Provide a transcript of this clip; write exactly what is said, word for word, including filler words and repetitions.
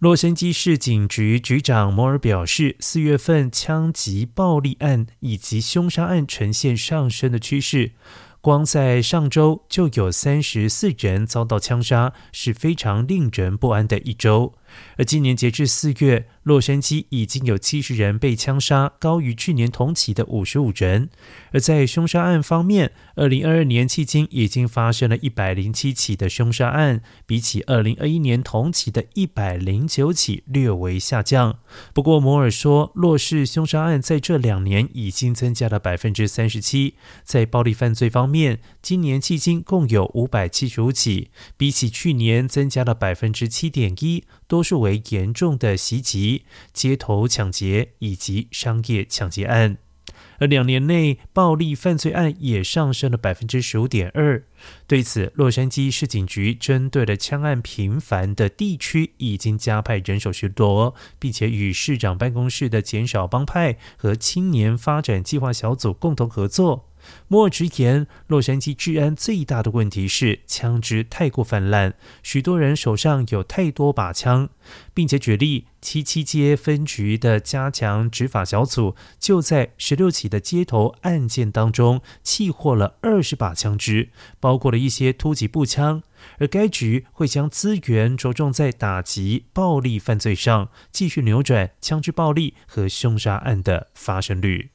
洛杉矶市警局局长摩尔表示，四月份枪击暴力案以及凶杀案呈现上升的趋势，光在上周就有三十四人遭到枪杀，是非常令人不安的一周。而今年截至四月，洛杉矶已经有七十人被枪杀，高于去年同期的五十五人。而在凶杀案方面，二零二二年迄今已经发生了一百零七起的凶杀案，比起二零二一年同期的一百零九起略为下降。不过摩尔说，洛氏凶杀案在这两年已经增加了 百分之三十七。 在暴力犯罪方面面今年迄今共有五百七十五起，比起去年增加了 百分之七点一， 多数为严重的袭击、街头抢劫以及商业抢劫案。而两年内暴力犯罪案也上升了 百分之十五点二。 对此，洛杉矶市警局针对了枪案频繁的地区已经加派人手巡逻，并且与市长办公室的减少帮派和青年发展计划小组共同合作。摩尔直言，洛杉矶治安最大的问题是枪支太过泛滥，许多人手上有太多把枪，并且举例七七街分局的加强执法小组就在十六起的街头案件当中弃获了二十把枪支，包括了一些突击步枪。而该局会将资源着重在打击暴力犯罪上，继续扭转枪支暴力和凶杀案的发生率。